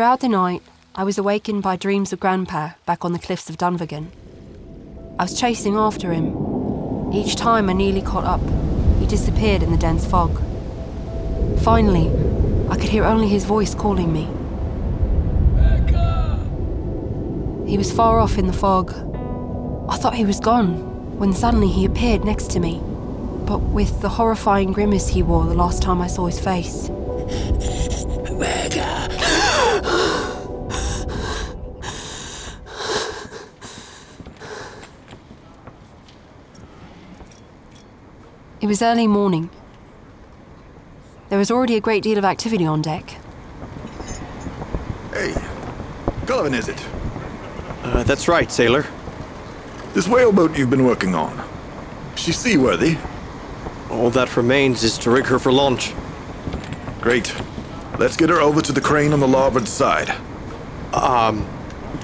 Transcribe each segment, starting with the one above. Throughout the night, I was awakened by dreams of Grandpa back on the cliffs of Dunvegan. I was chasing after him. Each time I nearly caught up, he disappeared in the dense fog. Finally, I could hear only his voice calling me. Becca! He was far off in the fog. I thought he was gone, when suddenly he appeared next to me, but with the horrifying grimace he wore the last time I saw his face. Becca! It was early morning. There was already a great deal of activity on deck. Hey, Cullivan, is it? That's right, sailor. This whaleboat you've been working on, she's seaworthy. All that remains is to rig her for launch. Great. Let's get her over to the crane on the larboard side.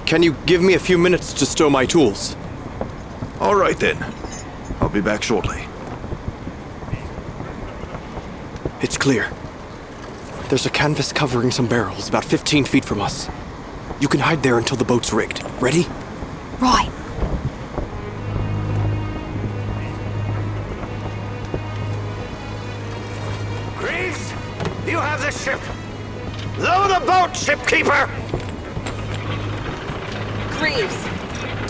Can you give me a few minutes to stow my tools? All right, then. I'll be back shortly. It's clear. There's a canvas covering some barrels about 15 feet from us. You can hide there until the boat's rigged. Ready? Right. Greaves, you have the ship. Lower the boat, shipkeeper! Greaves,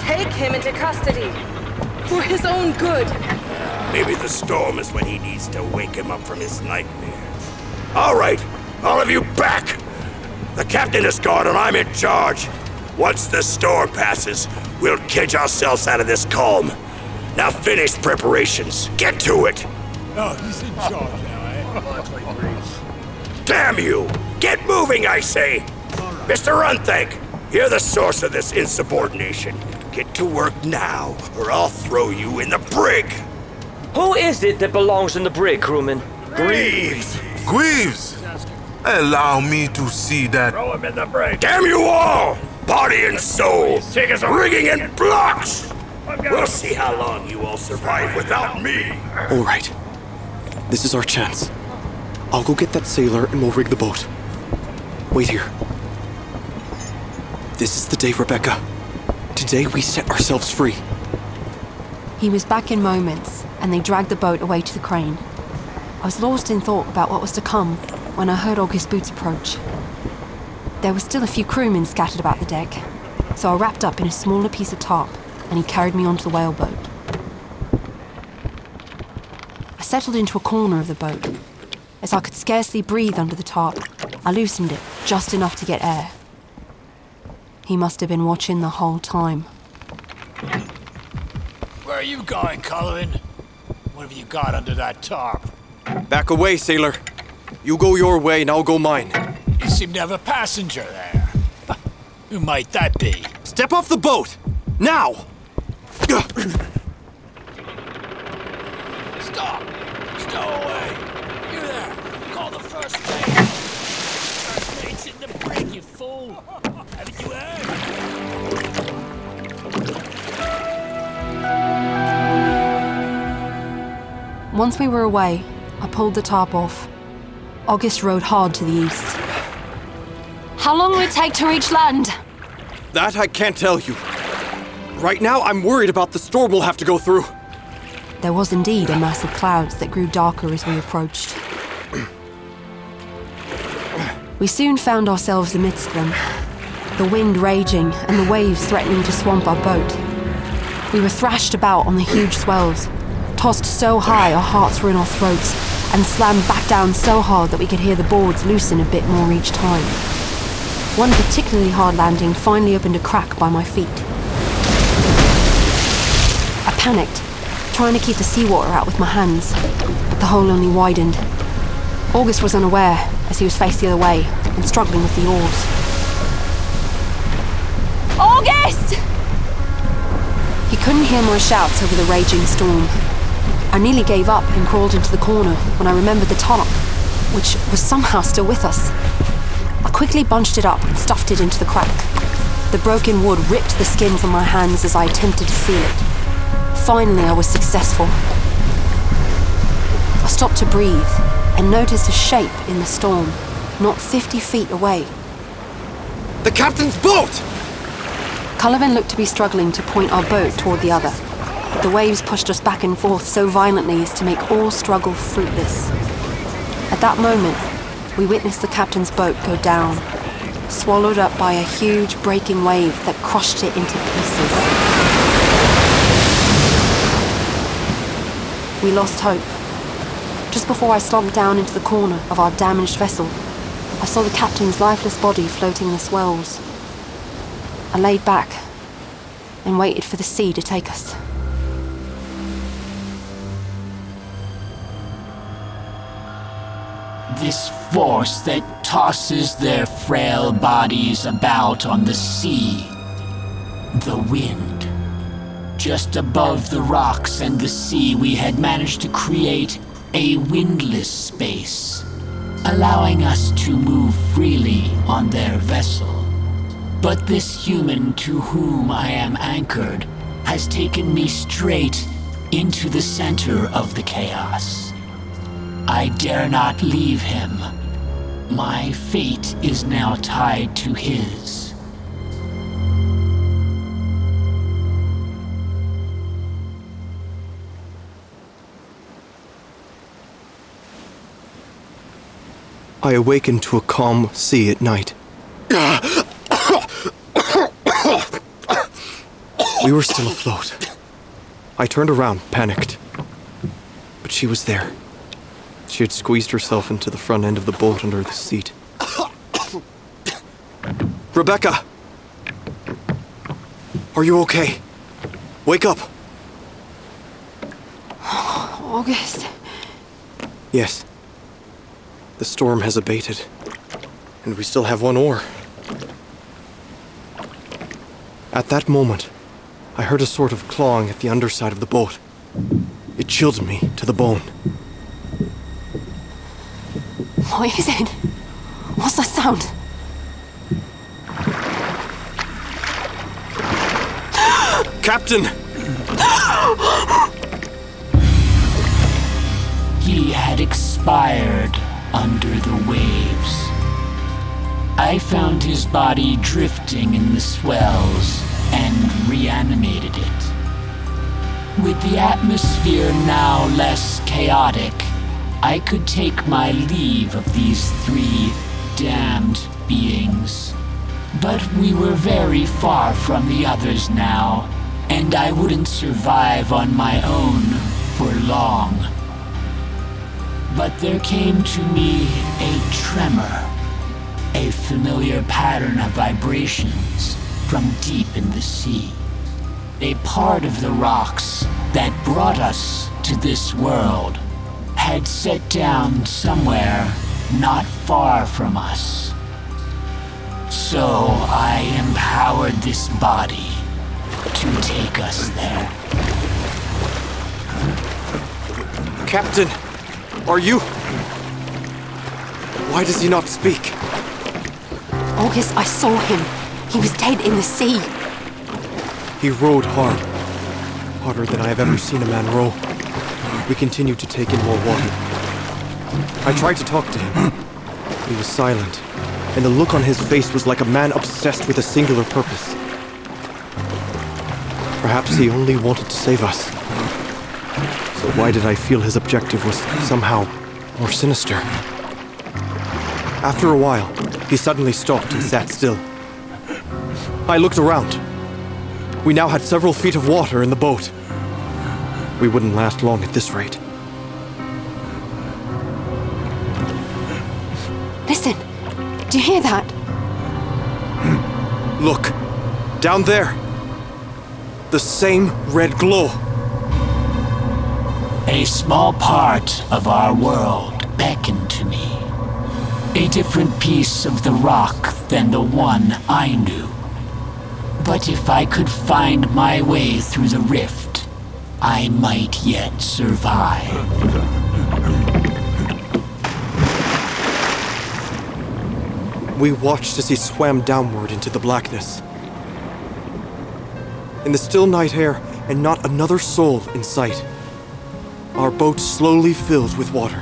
take him into custody. For his own good. Maybe the storm is when he needs to wake him up from his nightmares. All right, all of you back! The captain is gone and I'm in charge. Once the storm passes, we'll cage ourselves out of this calm. Now finish preparations. Get to it! No, he's in charge now, eh? Damn you! Get moving, I say! Right. Mr. Unthank, you're the source of this insubordination. Get to work now, or I'll throw you in the brig! Who is it that belongs in the brig, crewman? Greaves! Greaves! Allow me to see that. Throw him in the brig. Damn you all! Body and soul! Rigging and blocks! We'll see how long you all survive without me! All right. This is our chance. I'll go get that sailor and we'll rig the boat. Wait here. This is the day, Rebecca. Today we set ourselves free. He was back in moments, and they dragged the boat away to the crane. I was lost in thought about what was to come when I heard August Boots approach. There were still a few crewmen scattered about the deck, so I wrapped up in a smaller piece of tarp, and he carried me onto the whaleboat. I settled into a corner of the boat. As I could scarcely breathe under the tarp, I loosened it just enough to get air. He must have been watching the whole time. Where are you going, Cullivan? What have you got under that tarp? Back away, sailor. You go your way and I'll go mine. You seem to have a passenger there. Who might that be? Step off the boat! Now! Stop! Stow away! You there! Call the first mate! First mate's in the brig, you fool! Haven't you heard? Once we were away, I pulled the tarp off. August rowed hard to the east. How long will it take to reach land? That I can't tell you. Right now, I'm worried about the storm we'll have to go through. There was indeed a mass of clouds that grew darker as we approached. We soon found ourselves amidst them, the wind raging and the waves threatening to swamp our boat. We were thrashed about on the huge swells, tossed so high our hearts were in our throats, and slammed back down so hard that we could hear the boards loosen a bit more each time. One particularly hard landing finally opened a crack by my feet. I panicked, trying to keep the seawater out with my hands, but the hole only widened. August was unaware, as he was faced the other way and struggling with the oars. August! He couldn't hear my shouts over the raging storm. I nearly gave up and crawled into the corner when I remembered the tarp, which was somehow still with us. I quickly bunched it up and stuffed it into the crack. The broken wood ripped the skin from my hands as I attempted to seal it. Finally, I was successful. I stopped to breathe and noticed a shape in the storm, not 50 feet away. The captain's boat! Cullivan looked to be struggling to point our boat toward the other. But the waves pushed us back and forth so violently as to make all struggle fruitless. At that moment, we witnessed the captain's boat go down, swallowed up by a huge breaking wave that crushed it into pieces. We lost hope. Just before I slumped down into the corner of our damaged vessel, I saw the captain's lifeless body floating in the swells. I laid back and waited for the sea to take us. This force that tosses their frail bodies about on the sea. The wind. Just above the rocks and the sea, we had managed to create a windless space, allowing us to move freely on their vessel. But this human to whom I am anchored has taken me straight into the center of the chaos. I dare not leave him. My fate is now tied to his. I awakened to a calm sea at night. We were still afloat. I turned around, panicked. But she was there. She had squeezed herself into the front end of the boat under the seat. Rebecca! Are you okay? Wake up! August? Yes. The storm has abated, and we still have one oar. At that moment, I heard a sort of clawing at the underside of the boat. It chilled me to the bone. What is it? What's that sound? Captain! He had expired under the waves. I found his body drifting in the swells and reanimated it. With the atmosphere now less chaotic, I could take my leave of these three damned beings. But we were very far from the others now, and I wouldn't survive on my own for long. But there came to me a tremor, a familiar pattern of vibrations from deep in the sea. A part of the rocks that brought us to this world had set down somewhere not far from us. So I empowered this body to take us there. Captain, are you? Why does he not speak? August, I saw him. He was dead in the sea. He rowed hard. Harder than I have ever seen a man row. We continued to take in more water. I tried to talk to him. He was silent, and the look on his face was like a man obsessed with a singular purpose. Perhaps he only wanted to save us. So why did I feel his objective was somehow more sinister? After a while, he suddenly stopped and sat still. I looked around. We now had several feet of water in the boat. We wouldn't last long at this rate. Listen, do you hear that? Look, down there. The same red glow. A small part of our world beckoned to me. A different piece of the rock than the one I knew. But if I could find my way through the rift, I might yet survive. We watched as he swam downward into the blackness. In the still night air, and not another soul in sight, our boat slowly filled with water.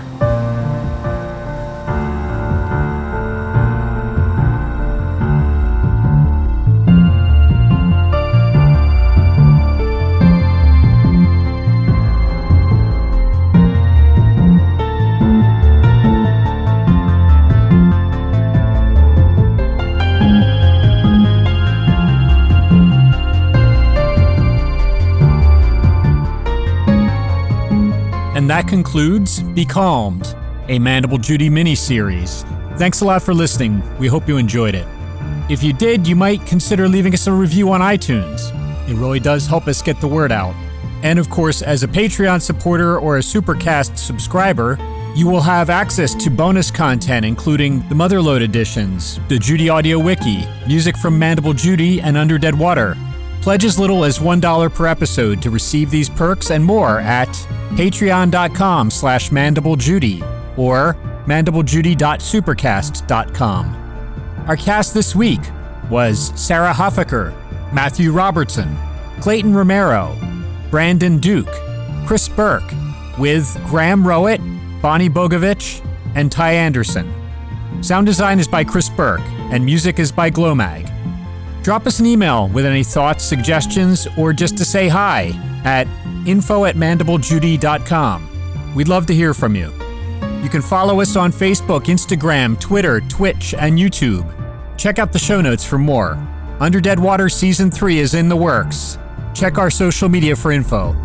And that concludes Be Calmed, a Mandible Judy mini-series. Thanks a lot for listening. We hope you enjoyed it. If you did, you might consider leaving us a review on iTunes. It really does help us get the word out. And of course, as a Patreon supporter or a Supercast subscriber, you will have access to bonus content, including the Motherlode Editions, the Judy Audio Wiki, music from Mandible Judy, and Under Dead Water. Pledge as little as $1 per episode to receive these perks and more at patreon.com/mandiblejudy or mandiblejudy.supercast.com. Our cast this week was Sarah Huffaker, Matthew Robertson, Clayton Romero, Brandon Duke, Chris Burke, with Graham Rowett, Bonnie Bogovic, and Ty Anderson. Sound design is by Chris Burke, and music is by GloMag. Drop us an email with any thoughts, suggestions, or just to say hi at info@mandiblejudy.com. We'd love to hear from you. You can follow us on Facebook, Instagram, Twitter, Twitch, and YouTube. Check out the show notes for more. Under Dead Water Season 3 is in the works. Check our social media for info.